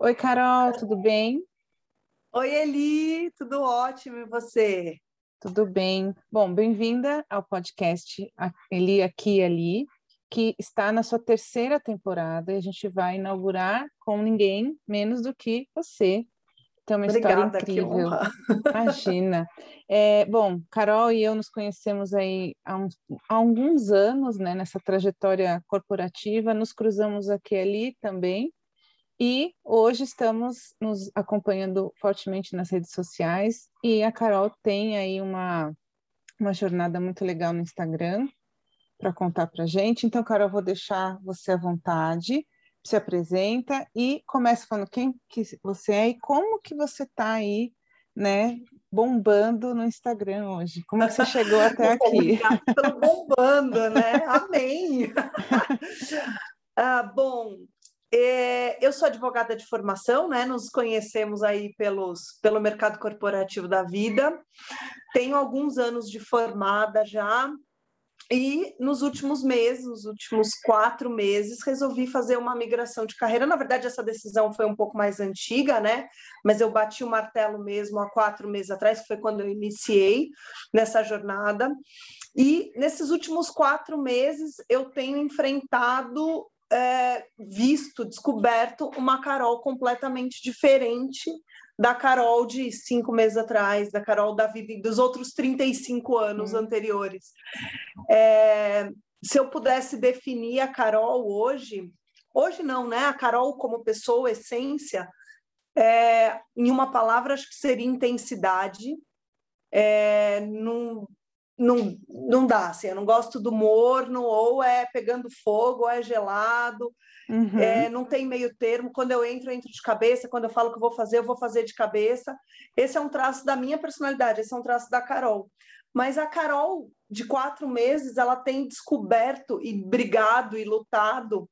Oi, Carol, tudo bem? Oi, Eli, tudo ótimo, e você? Tudo bem. Bom, bem-vinda ao podcast Eli Aqui e Ali, que está na sua terceira temporada, e a gente vai inaugurar com ninguém menos do que você. Então, uma Obrigada, história incrível. Que honra. Imagina. Bom, Carol e eu nos conhecemos aí há alguns anos, né, nessa trajetória corporativa, nos cruzamos aqui e ali também, e hoje estamos nos acompanhando fortemente nas redes sociais, e a Carol tem aí uma jornada muito legal no Instagram para contar para a gente. Então, Carol, vou deixar você à vontade, se apresenta e começa falando quem que você é e como que você está aí, né, bombando no Instagram hoje. Como é que você chegou até aqui? Estou bombando, né? Amém! Bom, eu sou advogada de formação, né? Nos conhecemos aí pelo mercado corporativo da vida. Tenho alguns anos de formada já. E nos últimos 4 meses, resolvi fazer uma migração de carreira. Na verdade, essa decisão foi um pouco mais antiga, né? Mas eu bati o martelo mesmo há 4 meses atrás, que foi quando eu iniciei nessa jornada. E nesses últimos 4 meses, eu tenho enfrentado, descoberto uma Carol completamente diferente da Carol de 5 meses atrás, da Carol da vida e dos outros 35 anos anteriores. Se eu pudesse definir a Carol hoje não, né? A Carol como pessoa, essência, em uma palavra, acho que seria intensidade. Não dá, assim, eu não gosto do morno, ou é pegando fogo, ou é gelado, não tem meio termo. Quando eu entro de cabeça, quando eu falo que eu vou fazer de cabeça. Esse é um traço da minha personalidade, esse é um traço da Carol. Mas a Carol, de 4 meses, ela tem descoberto e brigado e lutado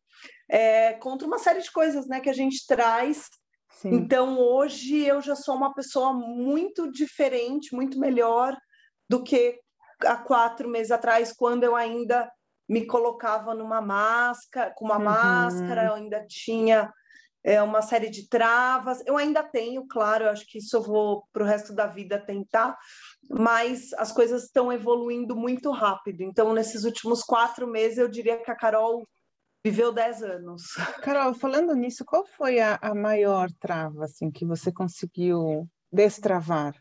contra uma série de coisas, né, que a gente traz. Sim. Então, hoje, eu já sou uma pessoa muito diferente, muito melhor do que há 4 meses atrás, quando eu ainda me colocava com uma máscara, eu ainda tinha uma série de travas. Eu ainda tenho, claro, eu acho que isso eu vou para o resto da vida tentar, mas as coisas estão evoluindo muito rápido. Então, nesses últimos 4 meses, eu diria que a Carol viveu 10 anos. Carol, falando nisso, qual foi a maior trava, assim, que você conseguiu destravar?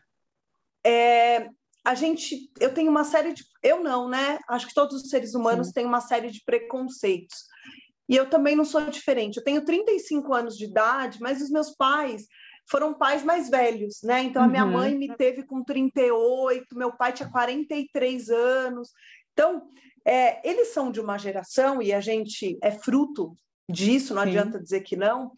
Eu tenho uma série de... Eu não, né? Acho que todos os seres humanos têm uma série de preconceitos. E eu também não sou diferente. Eu tenho 35 anos de idade, mas os meus pais foram pais mais velhos, né? Então, a minha mãe me teve com 38, meu pai tinha 43 anos. Então, eles são de uma geração, e a gente é fruto disso, não adianta dizer que não.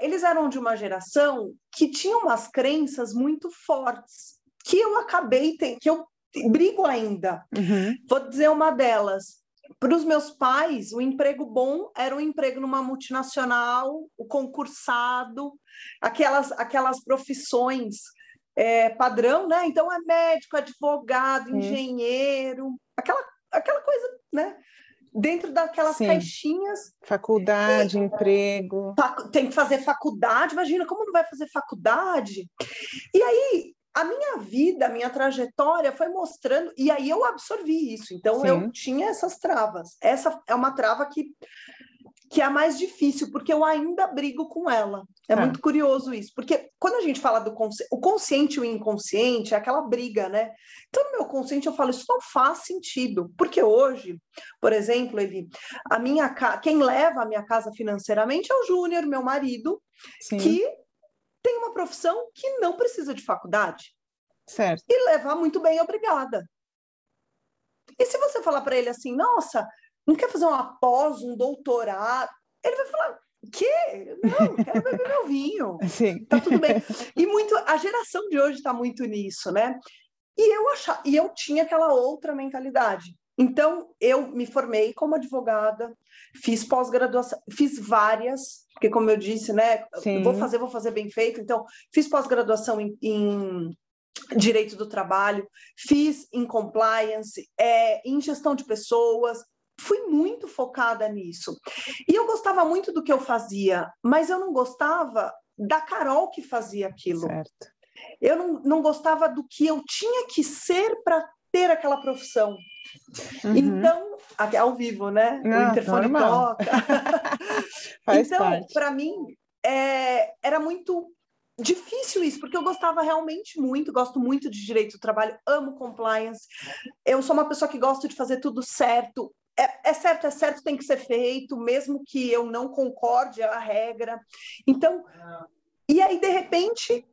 Eles eram de uma geração que tinha umas crenças muito fortes, que eu brigo ainda. Vou dizer uma delas. Para os meus pais, o emprego bom era um emprego numa multinacional, o concursado, aquelas profissões padrão, né? Então, é médico, advogado, engenheiro, aquela coisa, né? Dentro daquelas caixinhas. Faculdade, emprego. Tem que fazer faculdade, imagina, como não vai fazer faculdade? E aí, a minha vida, a minha trajetória foi mostrando, e aí eu absorvi isso. Então, eu tinha essas travas. Essa é uma trava que é a mais difícil, porque eu ainda brigo com ela. Muito curioso isso, porque quando a gente fala do o consciente e o inconsciente, é aquela briga, né? Então, no meu consciente, eu falo, isso não faz sentido. Porque hoje, por exemplo, quem leva a minha casa financeiramente é o Júnior, meu marido, que tem uma profissão que não precisa de faculdade. Certo. E levar muito bem, obrigada. E se você falar para ele assim, nossa, não quer fazer uma pós, um doutorado? Ele vai falar, quê? Não, quero beber meu vinho. Sim. Tá tudo bem. E a geração de hoje está muito nisso, né? E eu tinha aquela outra mentalidade. Então, eu me formei como advogada, fiz pós-graduação, fiz várias, porque como eu disse, né, vou fazer bem feito. Então, fiz pós-graduação em direito do trabalho, fiz em compliance, em gestão de pessoas, fui muito focada nisso. E eu gostava muito do que eu fazia, mas eu não gostava da Carol que fazia aquilo. Certo. Eu não gostava do que eu tinha que ser para ter aquela profissão. Uhum. Então, ao vivo, né? Não, o interfone toca. Então, para mim, era muito difícil isso, porque eu gostava realmente muito, gosto muito de direito do trabalho, amo compliance, eu sou uma pessoa que gosto de fazer tudo certo, é certo, tem que ser feito, mesmo que eu não concorde a regra. Então, e aí, de repente,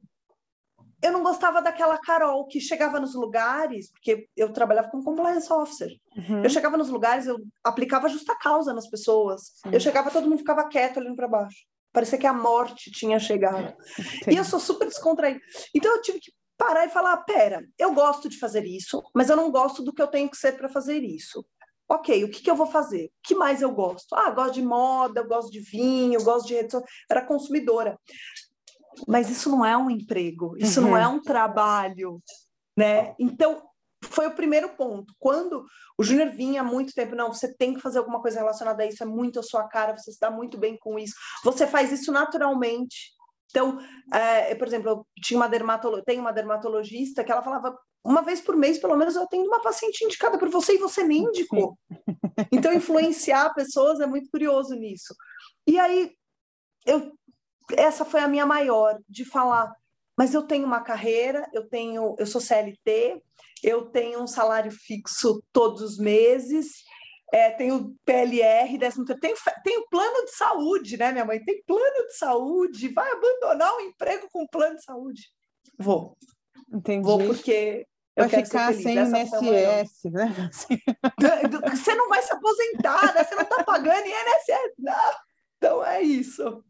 eu não gostava daquela Carol que chegava nos lugares, porque eu trabalhava como compliance officer. Uhum. Eu chegava nos lugares, eu aplicava justa causa nas pessoas. Sim. Eu chegava, todo mundo ficava quieto olhando para baixo. Parecia que a morte tinha chegado. Entendi. E eu sou super descontraída. Então eu tive que parar e falar, pera, eu gosto de fazer isso, mas eu não gosto do que eu tenho que ser para fazer isso. Ok, o que eu vou fazer? O que mais eu gosto? Ah, gosto de moda, eu gosto de vinho, eu gosto de redes sociais. Era consumidora. Mas isso não é um emprego, isso não é um trabalho, né? Então, foi o primeiro ponto. Quando o Júnior vinha há muito tempo, não, você tem que fazer alguma coisa relacionada a isso, é muito a sua cara, você se dá muito bem com isso, você faz isso naturalmente. Então, eu, por exemplo, eu tinha uma dermatologista que ela falava, uma vez por mês, pelo menos, eu tenho uma paciente indicada por você e você me indicou. Então, influenciar pessoas é muito curioso nisso. E aí, essa foi a minha maior, de falar, mas eu tenho uma carreira, eu sou CLT, eu tenho um salário fixo todos os meses, tenho PLR, 13º, tenho plano de saúde, né, minha mãe? Tem plano de saúde, vai abandonar o emprego com plano de saúde? Vou. Entendi. Vou porque... Vai ficar sem INSS, né? Você não vai se aposentar, né? Você não está pagando INSS, não. Então é isso.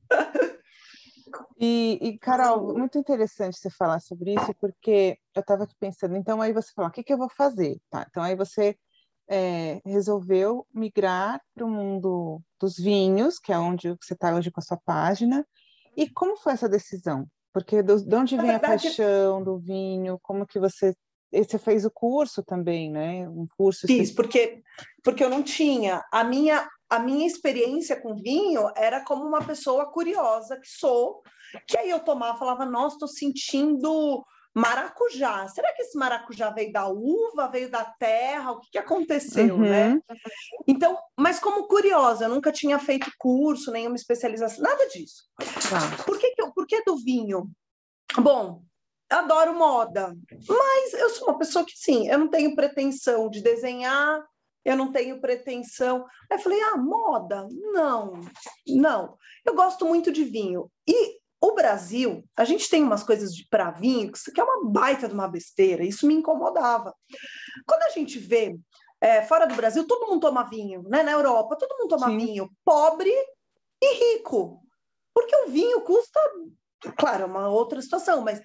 E, Carol, muito interessante você falar sobre isso, porque eu estava aqui pensando, então aí você falou, o que eu vou fazer? Tá, então aí você resolveu migrar para o mundo dos vinhos, que é onde você está hoje com a sua página, e como foi essa decisão? Porque de onde vem a paixão do vinho, como que você... Você fez o curso também, né? Um curso... Fiz, porque eu não tinha... A minha experiência com vinho era como uma pessoa curiosa que sou, que aí eu tomava, falava, nossa, estou sentindo maracujá. Será que esse maracujá veio da uva, veio da terra? O que aconteceu, né? Então, mas como curiosa, eu nunca tinha feito curso, nenhuma especialização, nada disso. Ah. Por que do vinho? Bom, adoro moda, mas eu sou uma pessoa que, sim, eu não tenho pretensão de desenhar, eu não tenho pretensão. Aí eu falei, moda? Não. Eu gosto muito de vinho. E o Brasil, a gente tem umas coisas para vinho, que é uma baita de uma besteira, isso me incomodava. Quando a gente vê, fora do Brasil, todo mundo toma vinho, né? Na Europa, todo mundo toma vinho, pobre e rico. Porque o vinho custa, claro, é uma outra situação, mas...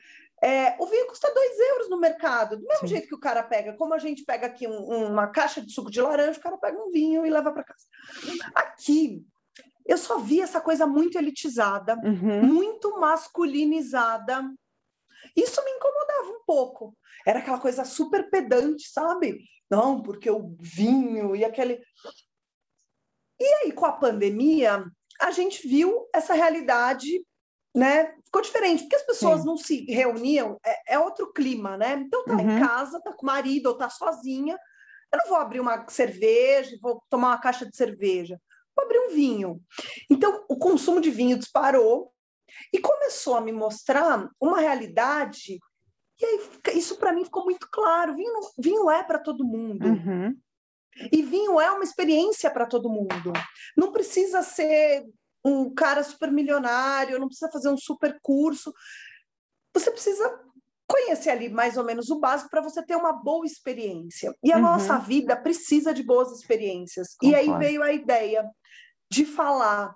o vinho custa 2 euros no mercado, do mesmo jeito que o cara pega, como a gente pega aqui uma caixa de suco de laranja, o cara pega um vinho e leva para casa. Aqui, eu só vi essa coisa muito elitizada, muito masculinizada. Isso me incomodava um pouco. Era aquela coisa super pedante, sabe? Não, porque o vinho e aquele... E aí, com a pandemia, a gente viu essa realidade... Né? Ficou diferente, porque as pessoas não se reuniam, é outro clima, né? Então tá em casa, tá com o marido, ou tá sozinha, eu não vou abrir uma cerveja, vou tomar uma caixa de cerveja, vou abrir um vinho. Então o consumo de vinho disparou e começou a me mostrar uma realidade, e aí isso para mim ficou muito claro, vinho é para todo mundo. E vinho é uma experiência para todo mundo, não precisa ser... um cara super milionário, não precisa fazer um super curso. Você precisa conhecer ali mais ou menos o básico para você ter uma boa experiência. E a nossa vida precisa de boas experiências. Concordo. E aí veio a ideia de falar,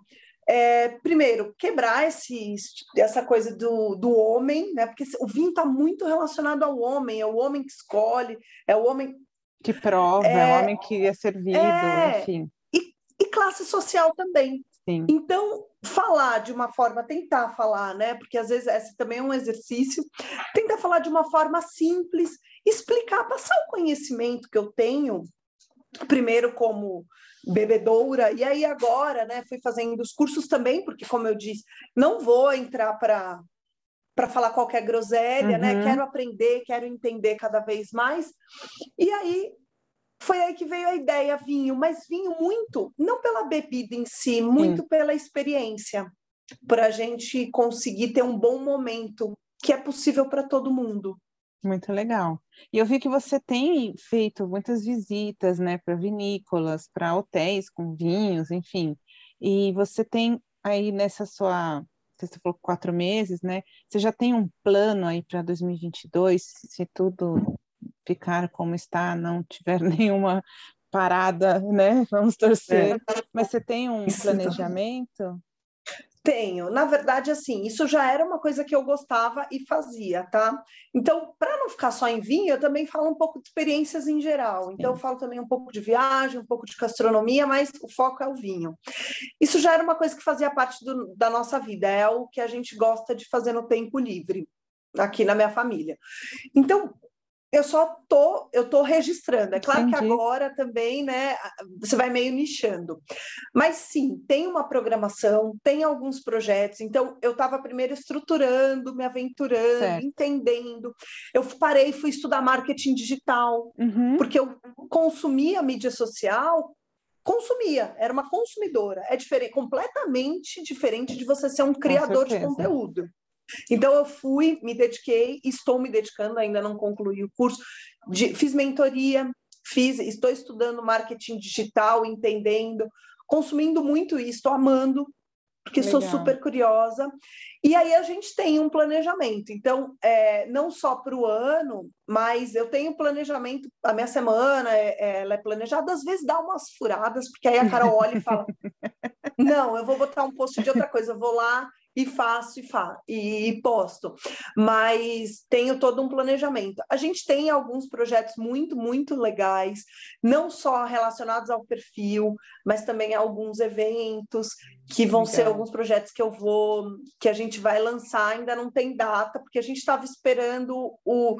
primeiro, quebrar essa coisa do homem, né? Porque o vinho está muito relacionado ao homem, é o homem que escolhe, é o homem... Que prova, é o homem que é servido, enfim. E classe social também. Sim. Então, tentar falar, né? Porque às vezes esse também é um exercício, tentar falar de uma forma simples, explicar, passar o conhecimento que eu tenho primeiro como bebedoura, e aí agora, né, fui fazendo os cursos também, porque, como eu disse, não vou entrar para falar qualquer groselha, né? Quero aprender, quero entender cada vez mais. E aí foi aí que veio a ideia, vinho, mas vinho muito, não pela bebida em si, muito pela experiência, para a gente conseguir ter um bom momento, que é possível para todo mundo. Muito legal. E eu vi que você tem feito muitas visitas, né, para vinícolas, para hotéis com vinhos, enfim. E você tem aí nessa sua, você falou 4 meses, né? Você já tem um plano aí para 2022, se tudo ficar como está, não tiver nenhuma parada, né? Vamos torcer. Mas você tem um planejamento? Tenho. Na verdade, assim, isso já era uma coisa que eu gostava e fazia, tá? Então, para não ficar só em vinho, eu também falo um pouco de experiências em geral. Então, eu falo também um pouco de viagem, um pouco de gastronomia, mas o foco é o vinho. Isso já era uma coisa que fazia parte da nossa vida, é o que a gente gosta de fazer no tempo livre, aqui na minha família. Então, eu tô registrando. É claro que agora também, né, você vai meio nichando. Mas sim, tem uma programação, tem alguns projetos. Então, eu estava primeiro estruturando, me aventurando, entendendo. Eu parei e fui estudar marketing digital, porque eu consumia mídia social, era uma consumidora. É diferente, completamente diferente de você ser um criador de conteúdo. Então, eu fui, me dediquei, estou me dedicando, ainda não concluí o curso, fiz mentoria, estou estudando marketing digital, entendendo, consumindo muito isso, estou amando, porque sou super curiosa. E aí a gente tem um planejamento. Então, não só para o ano, mas eu tenho planejamento, a minha semana ela é planejada, às vezes dá umas furadas, porque aí a Carol olha e fala, não, eu vou botar um post de outra coisa, eu vou lá, e faço e posto, mas tenho todo um planejamento. A gente tem alguns projetos muito, muito legais, não só relacionados ao perfil, mas também alguns eventos, que vão ser alguns projetos que a gente vai lançar, ainda não tem data, porque a gente estava esperando o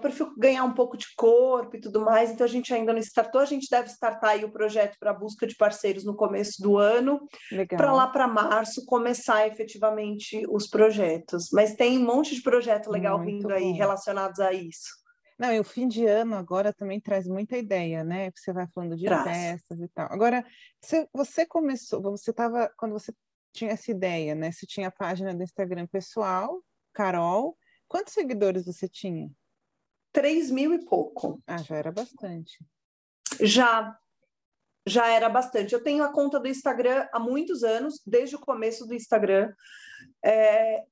perfil ganhar um pouco de corpo e tudo mais, então a gente ainda não startou, a gente deve startar aí o projeto para busca de parceiros no começo do ano, para lá para março começar efetivamente os projetos, mas tem um monte de projeto legal vindo aí, relacionados a isso. Não, e o fim de ano agora também traz muita ideia, né? Você vai falando de festas e tal. Agora, você começou, quando você tinha essa ideia, né? Você tinha a página do Instagram pessoal, Carol. Quantos seguidores você tinha? 3.000 e pouco. Ah, já era bastante. Já era bastante. Eu tenho a conta do Instagram há muitos anos, desde o começo do Instagram,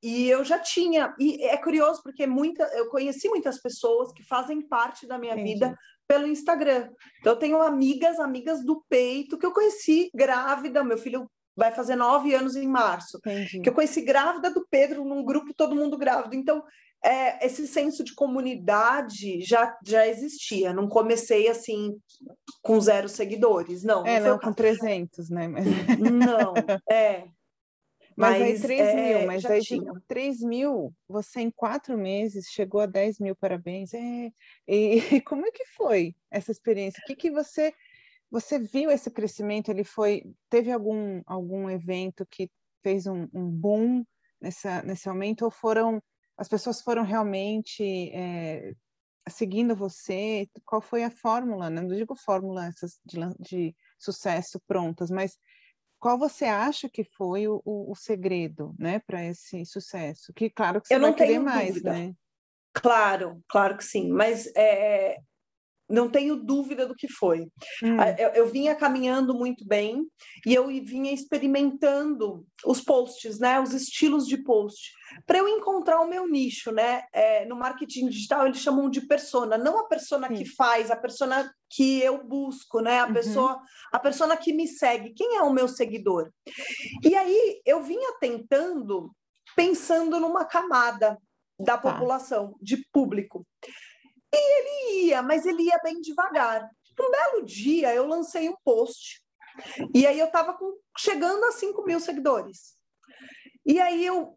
e eu já tinha, e é curioso porque eu conheci muitas pessoas que fazem parte da minha vida pelo Instagram. Então, eu tenho amigas do peito, que eu conheci grávida, meu filho vai fazer 9 anos em março, que eu conheci grávida do Pedro num grupo Todo Mundo Grávido. Então, esse senso de comunidade já existia. Não comecei assim com 0 seguidores, não. Não com 300, né? Mas... Não, Mas aí 3.000, mas aí tinha 3.000, você em 4 meses chegou a 10.000, parabéns. E como é que foi essa experiência? O que você viu esse crescimento? Ele teve algum evento que fez um boom nesse aumento, ou as pessoas foram realmente seguindo você? Qual foi a fórmula? Não digo fórmula essas de sucesso prontas, mas qual você acha que foi o segredo, né, para esse sucesso? Que claro que você vai querer mais, né? Claro, claro que sim, mas não tenho dúvida do que foi. Eu vinha caminhando muito bem e eu vinha experimentando os posts, né? Os estilos de post, para eu encontrar o meu nicho, né? No marketing digital eles chamam de persona, não a persona que faz, a persona que eu busco, né? A persona que me segue. Quem é o meu seguidor? E aí eu vinha tentando, pensando numa camada da população, de público. E ele ia, mas ele ia bem devagar. Um belo dia eu lancei um post e aí eu estava chegando a 5.000 seguidores. E aí eu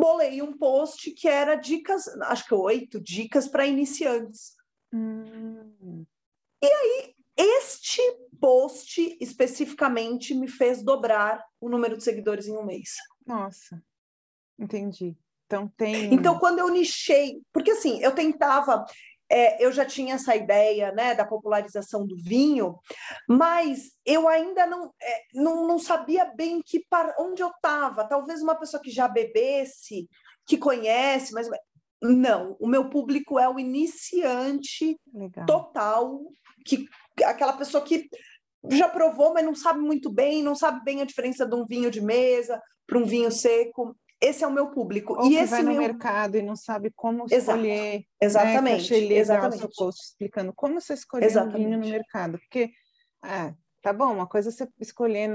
bolei um post que era dicas, acho que 8 dicas para iniciantes. E aí Este post especificamente me fez dobrar o número de seguidores em um mês. Nossa, entendi. Então, quando eu nichei... Porque, assim, eu tentava... eu já tinha essa ideia, né, da popularização do vinho, mas eu ainda não sabia bem onde eu estava. Talvez uma pessoa que já bebesse, que conhece, mas... Não, o meu público é o iniciante total, que aquela pessoa que já provou, mas não sabe muito bem, não sabe bem a diferença de um vinho de mesa para um vinho seco. Esse é o meu público. Ou e que esse vai no mercado e não sabe como escolher. Exatamente. Né? Achei legal o seu post explicando como você escolher um vinho no mercado. Porque, tá bom, uma coisa é você escolher,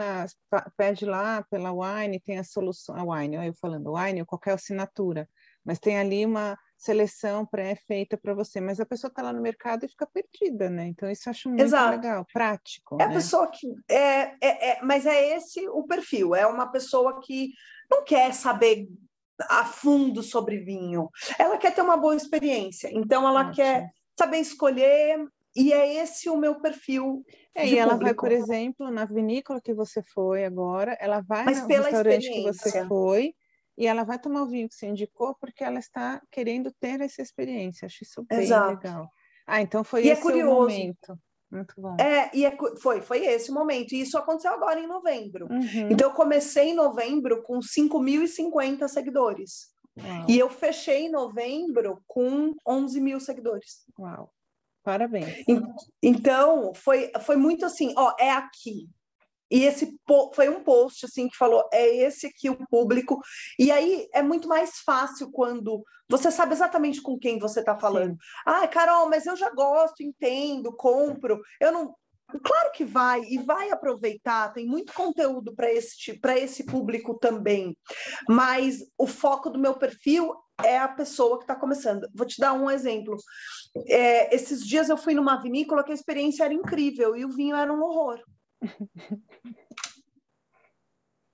pede lá pela Wine, tem a solução, a Wine, eu falando Wine ou qualquer assinatura. Mas tem ali uma seleção pré-feita para você. Mas a pessoa está lá no mercado e fica perdida, né? Então, isso eu acho muito legal, prático. É a pessoa que... mas é esse o perfil. É uma pessoa que não quer saber a fundo sobre vinho. Ela quer ter uma boa experiência. Então, ela quer saber escolher... E é esse o meu perfil de ela público. Vai, por exemplo, na vinícola que você foi agora, ela vai no restaurante que você foi... E ela vai tomar o vinho que você indicou porque ela está querendo ter essa experiência. Acho isso bem legal. Então foi esse o momento. Muito bom. Foi esse o momento. E isso aconteceu agora em novembro. Uhum. Então eu comecei em novembro com 5.050 seguidores. Uau. E eu fechei em novembro com 11 mil seguidores. Uau! Parabéns. Então foi muito assim, é aqui. E esse foi um post assim que falou, é esse aqui o público. E aí é muito mais fácil quando você sabe exatamente com quem você está falando. Sim. Carol, mas eu já gosto, entendo, compro. Eu não... Claro que vai, e vai aproveitar, tem muito conteúdo para esse público também. Mas o foco do meu perfil é a pessoa que está começando. Vou te dar um exemplo. Esses dias eu fui numa vinícola que a experiência era incrível e o vinho era um horror.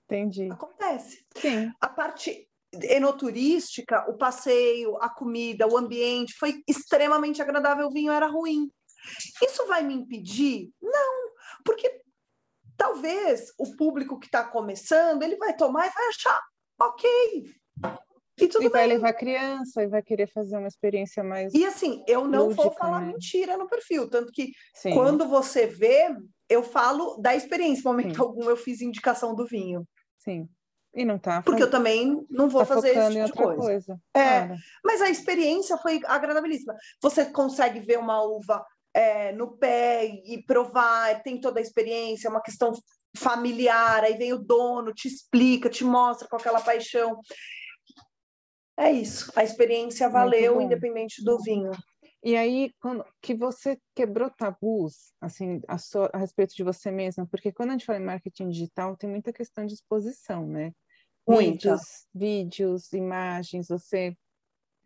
Entendi. Acontece. Sim. A parte enoturística, o passeio, a comida, o ambiente foi extremamente agradável, o vinho era ruim. Isso vai me impedir? Não, porque talvez o público que está começando, ele vai tomar e vai achar ok. E tudo bem. Vai levar criança e vai querer fazer uma experiência mais lúdica. E assim, eu não vou falar mentira no perfil, tanto que quando você vê... Eu falo da experiência, no momento algum eu fiz indicação do vinho. Sim. E não tá... Porque eu também não vou fazer esse tipo de coisa. Claro. Mas a experiência foi agradabilíssima. Você consegue ver uma uva no pé e provar, tem toda a experiência, é uma questão familiar, aí vem o dono, te explica, te mostra com aquela paixão. É isso. A experiência valeu, independente do vinho. E aí, quando que você quebrou tabus, assim, a respeito de você mesma, porque quando a gente fala em marketing digital, tem muita questão de exposição, né? Vídeos, imagens, você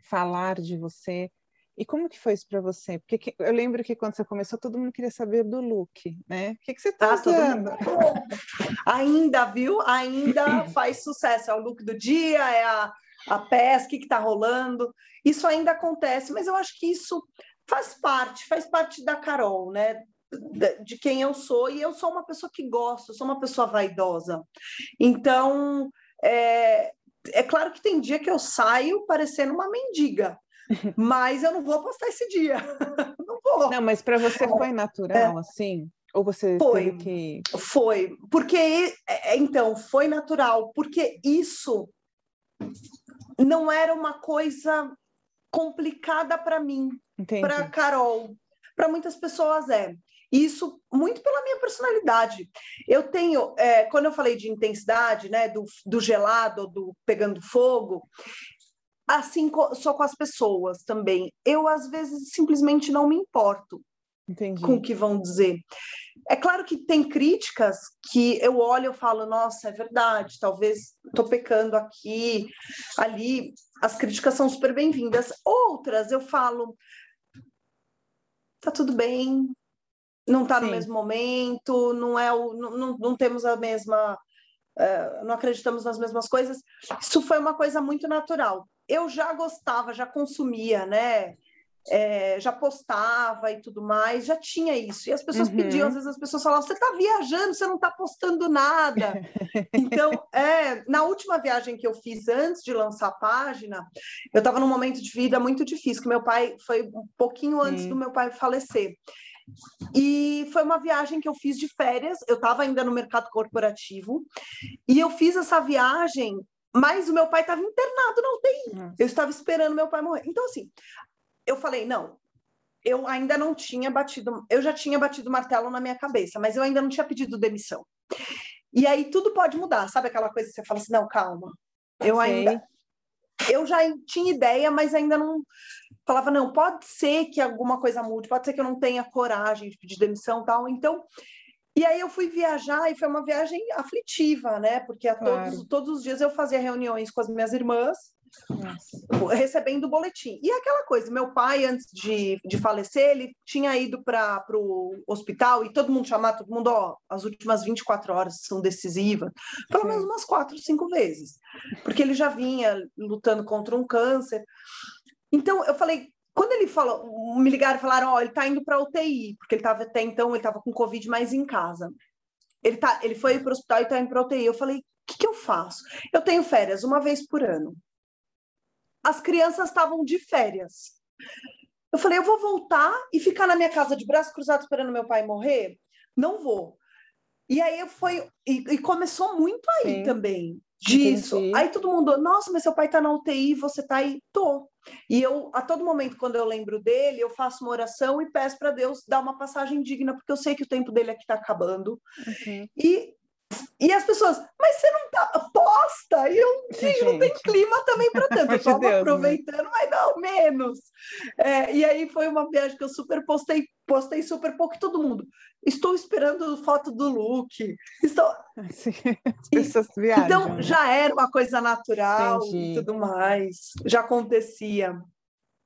falar de você. E como que foi isso para você? Porque eu lembro que quando você começou, todo mundo queria saber do look, né? O que você está usando? Ainda, viu? Ainda faz sucesso. É o look do dia, é a pesca, o que está rolando, isso ainda acontece, mas eu acho que isso faz parte da Carol, né? De quem eu sou, e eu sou uma pessoa que gosto, eu sou uma pessoa vaidosa, então é claro que tem dia que eu saio parecendo uma mendiga, mas eu não vou postar esse dia, não vou. Não, mas para você foi natural, assim? Ou você teve que... Foi, porque, então, foi natural, porque isso... Não era uma coisa complicada para mim, para Carol, para muitas pessoas isso muito pela minha personalidade. Eu tenho, quando eu falei de intensidade, né, do gelado, do pegando fogo, assim só com as pessoas também. Eu às vezes simplesmente não me importo. Entendi. Com o que vão dizer. É claro que tem críticas que eu olho e falo, nossa, é verdade, talvez estou pecando aqui, ali, as críticas são super bem-vindas. Outras eu falo, tá tudo bem, não está no mesmo momento, não temos a mesma, não acreditamos nas mesmas coisas. Isso foi uma coisa muito natural. Eu já gostava, já consumia, né? já postava e tudo mais, já tinha isso. E as pessoas pediam, às vezes as pessoas falavam, você está viajando, você não está postando nada. Então, na última viagem que eu fiz antes de lançar a página, eu estava num momento de vida muito difícil, que meu pai foi um pouquinho antes do meu pai falecer. E foi uma viagem que eu fiz de férias, eu estava ainda no mercado corporativo, e eu fiz essa viagem, mas o meu pai estava internado na UTI. Eu estava esperando meu pai morrer. Então, assim, eu falei, não, eu ainda não tinha batido, eu já tinha batido o martelo na minha cabeça, mas eu ainda não tinha pedido demissão. E aí tudo pode mudar, sabe aquela coisa que você fala assim, não, calma, eu ainda... Eu já tinha ideia, mas ainda não... Falava, não, pode ser que alguma coisa mude, pode ser que eu não tenha coragem de pedir demissão e tal, então... E aí eu fui viajar e foi uma viagem aflitiva, né? Porque todos os dias eu fazia reuniões com as minhas irmãs, recebendo o boletim. E aquela coisa, meu pai, antes de falecer, ele tinha ido para o hospital e todo mundo, ó, as últimas 24 horas são decisivas, pelo menos umas 4, 5 vezes, porque ele já vinha lutando contra um câncer. Então, eu falei, quando ele falou, me ligaram e falaram, ó, ele tá indo para UTI, porque ele tava, até então, ele tava com Covid, mas em casa. Ele foi para o hospital e tá indo para UTI. Eu falei, o que eu faço? Eu tenho férias uma vez por ano. As crianças estavam de férias. Eu falei, eu vou voltar e ficar na minha casa de braço cruzado esperando meu pai morrer? Não vou. E aí eu fui... E começou muito aí também, disso. Entendi. Aí todo mundo, nossa, mas seu pai tá na UTI, você tá aí? Tô. E eu, a todo momento, quando eu lembro dele, eu faço uma oração e peço para Deus dar uma passagem digna, porque eu sei que o tempo dele aqui tá acabando. Uhum. E as pessoas, mas você não tá posta? E eu, gente, não tem clima também para tanto. Eu estava aproveitando, né? Mas não, menos. E aí foi uma viagem que eu super postei super pouco e todo mundo. Estou esperando foto do Luke. Pessoas viajam, então, né? Já era uma coisa natural e tudo mais. Já acontecia.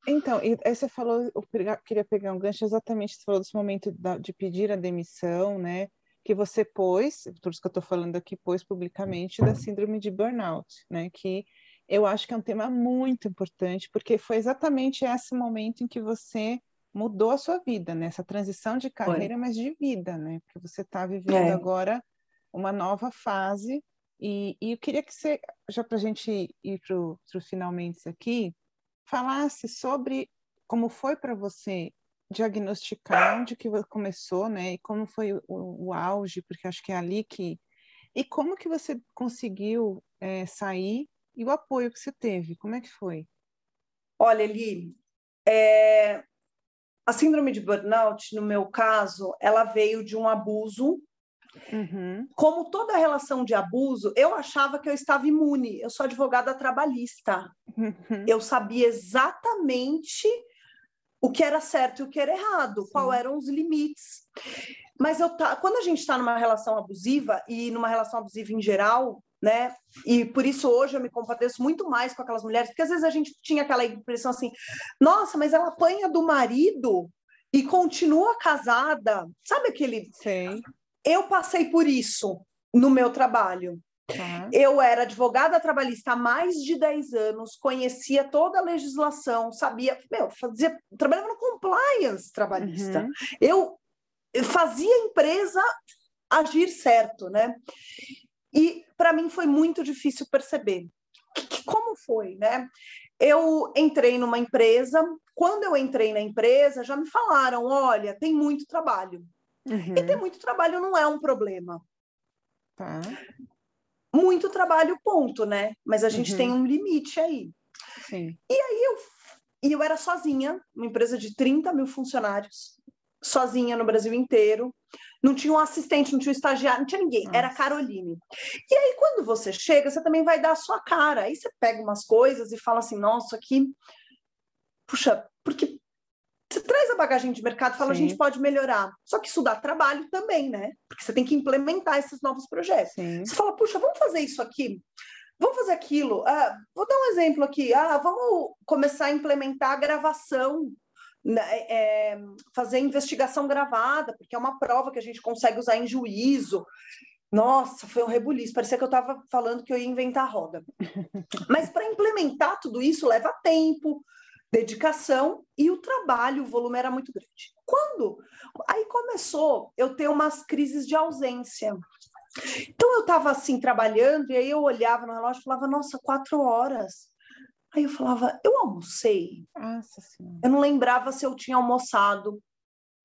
Então, e aí você falou, eu queria pegar um gancho exatamente, você falou desse momento de pedir a demissão, né? Que você pôs, por isso que eu estou falando aqui, pôs publicamente da síndrome de burnout, né? Que eu acho que é um tema muito importante, porque foi exatamente esse momento em que você mudou a sua vida, né? Essa transição de carreira, mas de vida, né? Porque você está vivendo agora uma nova fase, e eu queria que você, já para a gente ir para o finalmente aqui, falasse sobre como foi para você diagnosticar onde que começou, né? E como foi o auge, porque acho que é ali que... E como que você conseguiu sair e o apoio que você teve? Como é que foi? Olha, Eli, a síndrome de burnout, no meu caso, ela veio de um abuso. Como toda relação de abuso, eu achava que eu estava imune. Eu sou advogada trabalhista. Eu sabia exatamente... o que era certo e o que era errado, qual eram os limites. Mas quando a gente está numa relação abusiva, e numa relação abusiva em geral, né? E por isso hoje eu me compadeço muito mais com aquelas mulheres, porque às vezes a gente tinha aquela impressão assim, nossa, mas ela apanha do marido e continua casada. Sabe aquele... Sim. Eu passei por isso no meu trabalho. Eu era advogada trabalhista há mais de 10 anos, conhecia toda a legislação, sabia, trabalhava no compliance trabalhista. Eu fazia a empresa agir certo, né? E para mim foi muito difícil perceber. Como foi, né? Eu entrei numa empresa, quando eu entrei na empresa, já me falaram, olha, tem muito trabalho. E ter muito trabalho não é um problema. Tá. Muito trabalho, ponto, né? Mas a gente tem um limite aí. Sim. E aí eu era sozinha, uma empresa de 30 mil funcionários, sozinha no Brasil inteiro. Não tinha um assistente, não tinha um estagiário, não tinha ninguém. Nossa. Era a Caroline. E aí, quando você chega, você também vai dar a sua cara. Aí você pega umas coisas e fala assim, nossa, aqui... Puxa, porque... Você traz a bagagem de mercado e fala, a gente pode melhorar. Só que isso dá trabalho também, né? Porque você tem que implementar esses novos projetos. Sim. Você fala, puxa, vamos fazer isso aqui? Vamos fazer aquilo? Ah, vou dar um exemplo aqui. Ah, vamos começar a implementar a gravação, fazer investigação gravada, porque é uma prova que a gente consegue usar em juízo. Nossa, foi um rebuliço. Parecia que eu estava falando que eu ia inventar a roda. Mas para implementar tudo isso, leva tempo. dedicação e o trabalho, o volume era muito grande. Quando? Aí começou eu ter umas crises de ausência. Então eu estava assim trabalhando e aí eu olhava no relógio e falava, nossa, 4 horas. Aí eu falava, eu almocei? Nossa senhora. Eu não lembrava se eu tinha almoçado.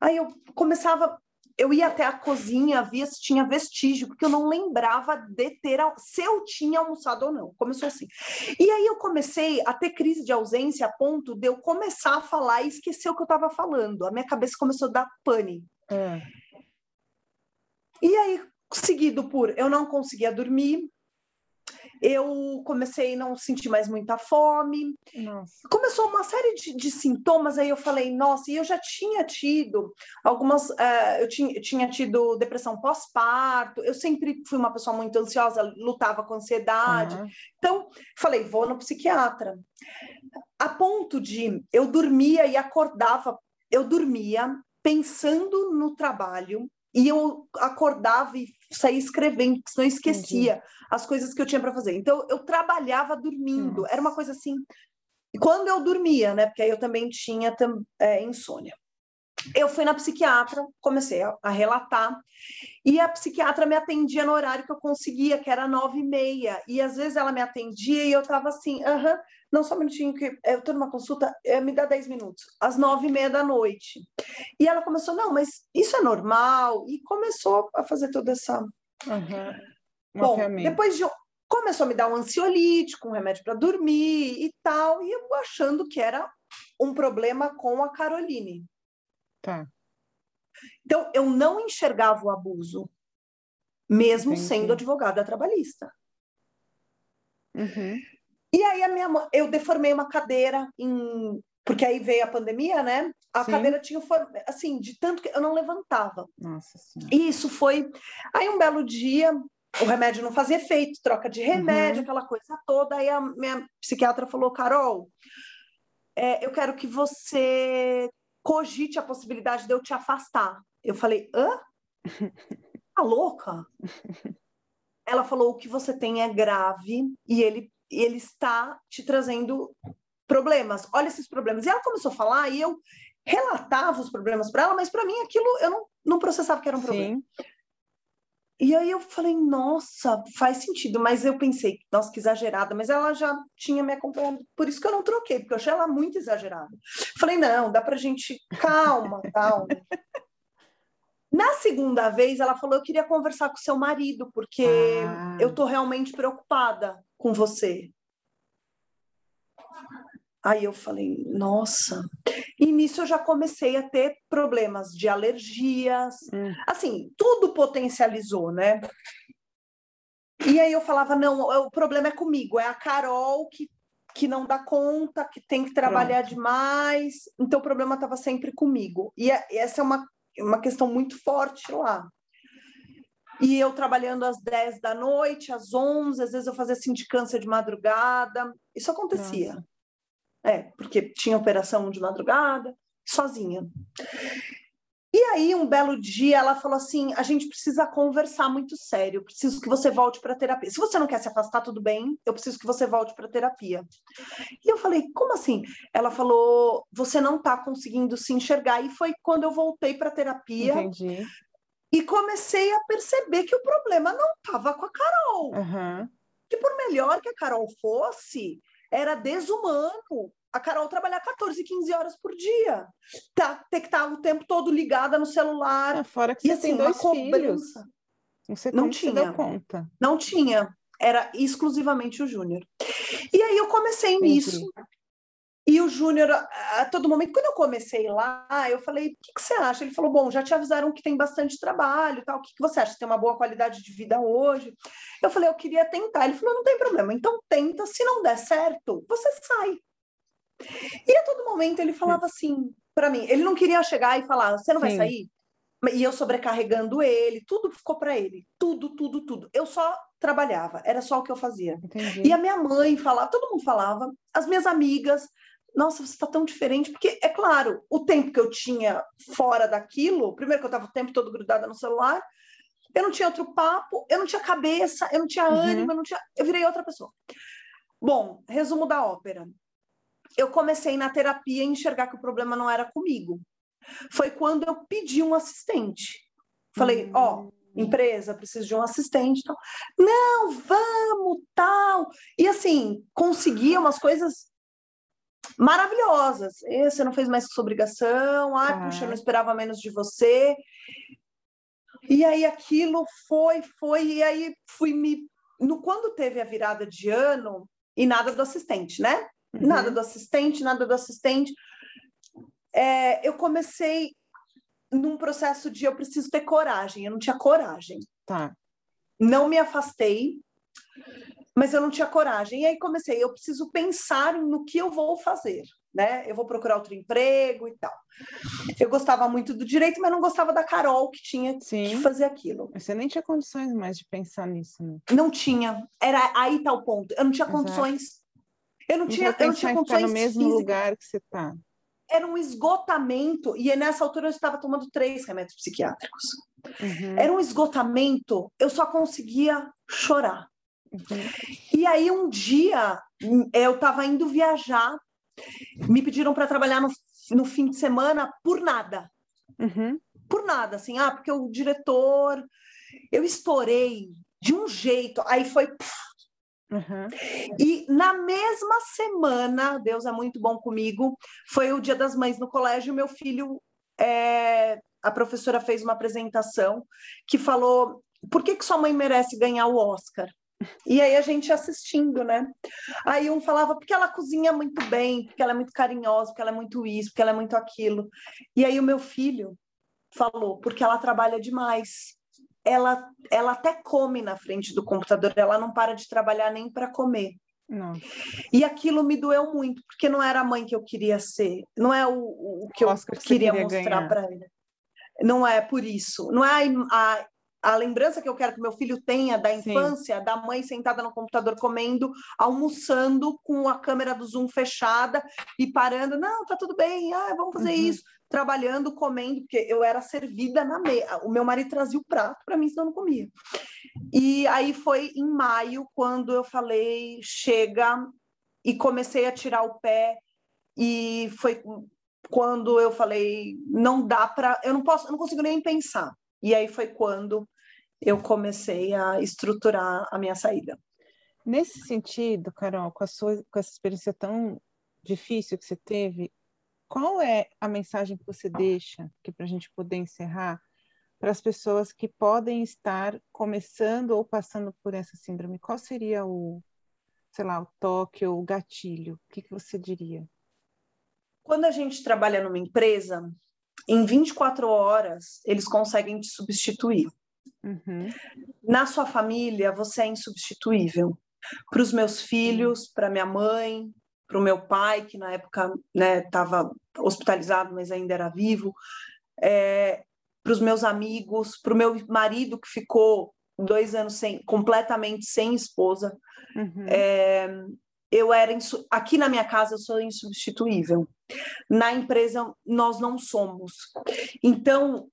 Aí eu começava, eu ia até a cozinha, via se tinha vestígio, porque eu não lembrava de ter, se eu tinha almoçado ou não. Começou assim. E aí eu comecei a ter crise de ausência a ponto de eu começar a falar e esquecer o que eu estava falando. A minha cabeça começou a dar pane. E aí, seguido por eu não conseguia dormir, eu comecei a não sentir mais muita fome. Nossa. Começou uma série de sintomas, aí eu falei, nossa, e eu já tinha tido algumas, eu tinha tido depressão pós-parto, eu sempre fui uma pessoa muito ansiosa, lutava com ansiedade, então falei, vou no psiquiatra, a ponto de eu dormia e acordava, eu dormia pensando no trabalho, e eu acordava e saía escrevendo, porque senão eu esquecia as coisas que eu tinha para fazer. Então, eu trabalhava dormindo. Nossa. Era uma coisa assim... Quando eu dormia, né? Porque aí eu também tinha insônia. Eu fui na psiquiatra, comecei a relatar. E a psiquiatra me atendia no horário que eu conseguia, que era 9h30. E às vezes ela me atendia e eu tava assim... Não, só um minutinho, que eu tô numa consulta, me dá 10 minutos, às 21h30. E ela começou, não, mas isso é normal, e começou a fazer toda essa... Bom, depois de... Começou a me dar um ansiolítico, um remédio para dormir e tal, e eu achando que era um problema com a Caroline. Tá. Então, eu não enxergava o abuso, mesmo sendo advogada trabalhista. E aí, eu deformei uma cadeira, porque aí veio a pandemia, né? A cadeira tinha, assim, de tanto que eu não levantava. Nossa Senhora. E isso foi... Aí, um belo dia, o remédio não fazia efeito, troca de remédio, aquela coisa toda. Aí, a minha psiquiatra falou, Carol, eu quero que você cogite a possibilidade de eu te afastar. Eu falei, hã? Tá louca? Ela falou, o que você tem é grave e ele está te trazendo problemas, olha esses problemas. E ela começou a falar e eu relatava os problemas para ela, mas para mim aquilo eu não processava que era um problema. E aí eu falei, nossa, faz sentido, mas eu pensei, nossa, que exagerada, mas ela já tinha me acompanhado, por isso que eu não troquei, porque eu achei ela muito exagerada. Falei, não, dá pra gente, calma. Na segunda vez, ela falou, eu queria conversar com seu marido, porque eu tô realmente preocupada com você. Aí eu falei, nossa. E nisso eu já comecei a ter problemas de alergias. Assim, tudo potencializou, né? E aí eu falava, não, o problema é comigo, é a Carol que não dá conta, que tem que trabalhar demais. Então o problema estava sempre comigo. E essa é uma questão muito forte lá. E eu trabalhando às 10 da noite, às 11, às vezes eu fazia sindicância de madrugada. Isso acontecia. Nossa. Porque tinha operação de madrugada, sozinha. E aí, um belo dia, ela falou assim, a gente precisa conversar muito sério, eu preciso que você volte para terapia. Se você não quer se afastar, tudo bem, eu preciso que você volte para terapia. E eu falei, como assim? Ela falou, você não está conseguindo se enxergar. E foi quando eu voltei para terapia. Entendi. E comecei a perceber que o problema não estava com a Carol. Que por melhor que a Carol fosse, era desumano a Carol trabalhar 14, 15 horas por dia. Ter que estar o tempo todo ligada no celular. Fora que você tem 2 filhos. Você não tinha conta. Não tinha. Era exclusivamente o Júnior. E aí eu comecei nisso. E o Júnior, a todo momento, quando eu comecei lá, eu falei, o que você acha? Ele falou, bom, já te avisaram que tem bastante trabalho, tal. O que você acha? Tem uma boa qualidade de vida hoje? Eu falei, eu queria tentar. Ele falou, não tem problema, então tenta, se não der certo, você sai. E a todo momento ele falava assim, para mim, ele não queria chegar e falar, você não vai sair? E eu sobrecarregando ele, tudo ficou para ele, tudo. Eu só trabalhava, era só o que eu fazia. Entendi. E a minha mãe falava, todo mundo falava, as minhas amigas, nossa, você está tão diferente, porque, é claro, o tempo que eu tinha fora daquilo, primeiro que eu estava o tempo todo grudada no celular, eu não tinha outro papo, eu não tinha cabeça, eu não tinha ânimo, eu virei outra pessoa. Bom, resumo da ópera. eu comecei na terapia a enxergar que o problema não era comigo. Foi quando eu pedi um assistente. Falei, ó, empresa, preciso de um assistente. Tal. Não, vamos, tal. E assim, conseguia umas coisas maravilhosas. E, você não fez mais que sua obrigação. Ai, puxa, eu não esperava menos de você. E aí aquilo foi. E aí fui me... Quando teve a virada de ano, e nada do assistente, né? Uhum. Nada do assistente. Eu comecei num processo de eu preciso ter coragem. Eu não tinha coragem. Tá. Não me afastei, mas eu não tinha coragem. E aí comecei, eu preciso pensar no que eu vou fazer, né? Eu vou procurar outro emprego e tal. Eu gostava muito do direito, mas não gostava da Carol que tinha que fazer aquilo. Você nem tinha condições mais de pensar nisso, né? Não tinha. Era aí tal ponto. Eu não tinha condições. Eu não tinha condições físicas. No mesmo lugar que você tá. Era um esgotamento, e nessa altura eu estava tomando 3 remédios psiquiátricos. Uhum. Era um esgotamento, eu só conseguia chorar. Uhum. E aí um dia, eu estava indo viajar, me pediram para trabalhar no fim de semana por nada. Uhum. Por nada, assim, porque o diretor... Eu estourei de um jeito, aí foi... Uhum. E na mesma semana, Deus é muito bom comigo, foi o Dia das Mães no colégio, meu filho, a professora fez uma apresentação que falou, por que sua mãe merece ganhar o Oscar? E aí a gente assistindo, né? Aí um falava, porque ela cozinha muito bem, porque ela é muito carinhosa, porque ela é muito isso, porque ela é muito aquilo. E aí o meu filho falou, porque ela trabalha demais. Ela até come na frente do computador, ela não para de trabalhar nem para comer. Não. E aquilo me doeu muito, porque não era a mãe que eu queria ser, não é o que eu queria mostrar para ela. Não é por isso, não é a lembrança que eu quero que meu filho tenha da infância, da mãe sentada no computador comendo, almoçando com a câmera do Zoom fechada e parando, não, tá tudo bem, vamos fazer isso. Trabalhando, comendo, porque eu era servida na mesa. O meu marido trazia o prato para mim, senão eu não comia. E aí foi em maio, quando eu falei, chega, e comecei a tirar o pé, e foi quando eu falei, não dá para... Eu não consigo nem pensar. E aí foi quando eu comecei a estruturar a minha saída. Nesse sentido, Carol, com essa experiência tão difícil que você teve, qual é a mensagem que você deixa, que para a gente poder encerrar, para as pessoas que podem estar começando ou passando por essa síndrome? Qual seria o toque ou o gatilho? O que você diria? Quando a gente trabalha numa empresa, em 24 horas, eles conseguem te substituir. Uhum. Na sua família, você é insubstituível. Para os meus filhos, para minha mãe... para o meu pai, que na época estava hospitalizado, mas ainda era vivo, para os meus amigos, para o meu marido, que ficou 2 anos completamente sem esposa. Uhum. Aqui na minha casa eu sou insubstituível. Na empresa nós não somos. Então,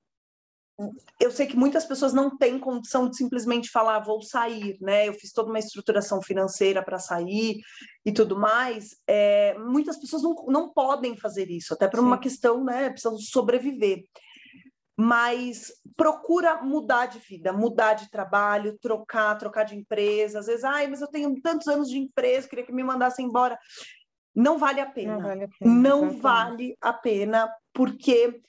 eu sei que muitas pessoas não têm condição de simplesmente falar, vou sair, né? Eu fiz toda uma estruturação financeira para sair e tudo mais. Muitas pessoas não podem fazer isso, até por uma questão, né? Precisam sobreviver. Mas procura mudar de vida, mudar de trabalho, trocar de empresa. Às vezes, mas eu tenho tantos anos de empresa, queria que me mandassem embora. Não vale a pena. Não vale a pena, porque...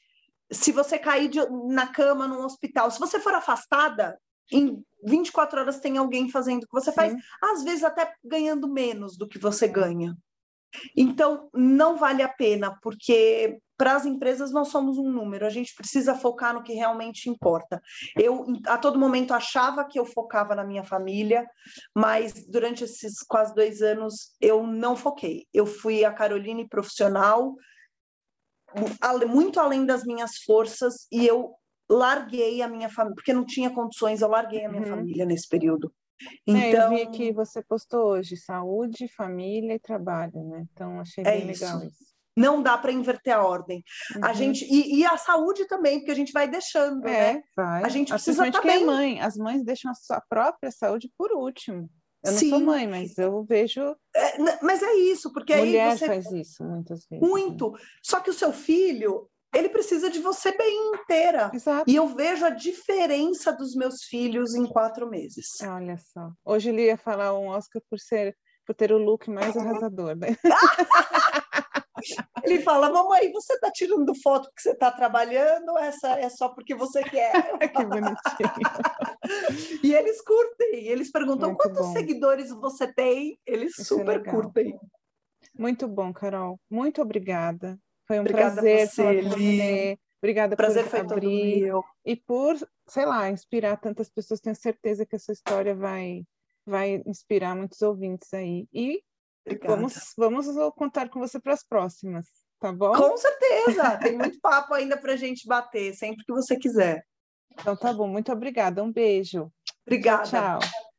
Se você cair na cama, num hospital, se você for afastada, em 24 horas tem alguém fazendo o que você faz, às vezes até ganhando menos do que você ganha. Então, não vale a pena, porque para as empresas nós somos um número, a gente precisa focar no que realmente importa. Eu, a todo momento, achava que eu focava na minha família, mas durante esses quase 2 anos eu não foquei. Eu fui a Caroline profissional, muito além das minhas forças, e eu larguei a minha família, porque não tinha condições, eu larguei a minha família nesse período. Então... eu vi que você postou hoje, saúde, família e trabalho, né? Então, achei bem legal isso. Não dá para inverter a ordem. Uhum. A gente, e a saúde também, porque a gente vai deixando, né? Vai. A gente precisa também. As mães deixam a sua própria saúde por último. Eu não sou mãe, mas eu vejo... Mas é isso, porque mulher aí você... faz isso muitas vezes. Muito. Só que o seu filho, ele precisa de você bem inteira. Exato. E eu vejo a diferença dos meus filhos em 4 meses. Olha só. Hoje ele ia falar um Oscar por ter o look mais arrasador, né? Ele fala, mamãe, você tá tirando foto porque você tá trabalhando ou essa é só porque você quer? Que bonitinho. E eles curtem, eles perguntam muito quantos bom. Seguidores você tem, eles isso super é curtem. Muito bom, Carol, muito obrigada. Foi um obrigada prazer falar com você. Obrigada prazer por abrir e por, sei lá, inspirar tantas pessoas. Tenho certeza que essa história vai inspirar muitos ouvintes aí. E vamos contar com você para as próximas, tá bom? Com certeza! Tem muito papo ainda para a gente bater, sempre que você quiser. Então tá bom, muito obrigada. Um beijo. Obrigada. Tchau.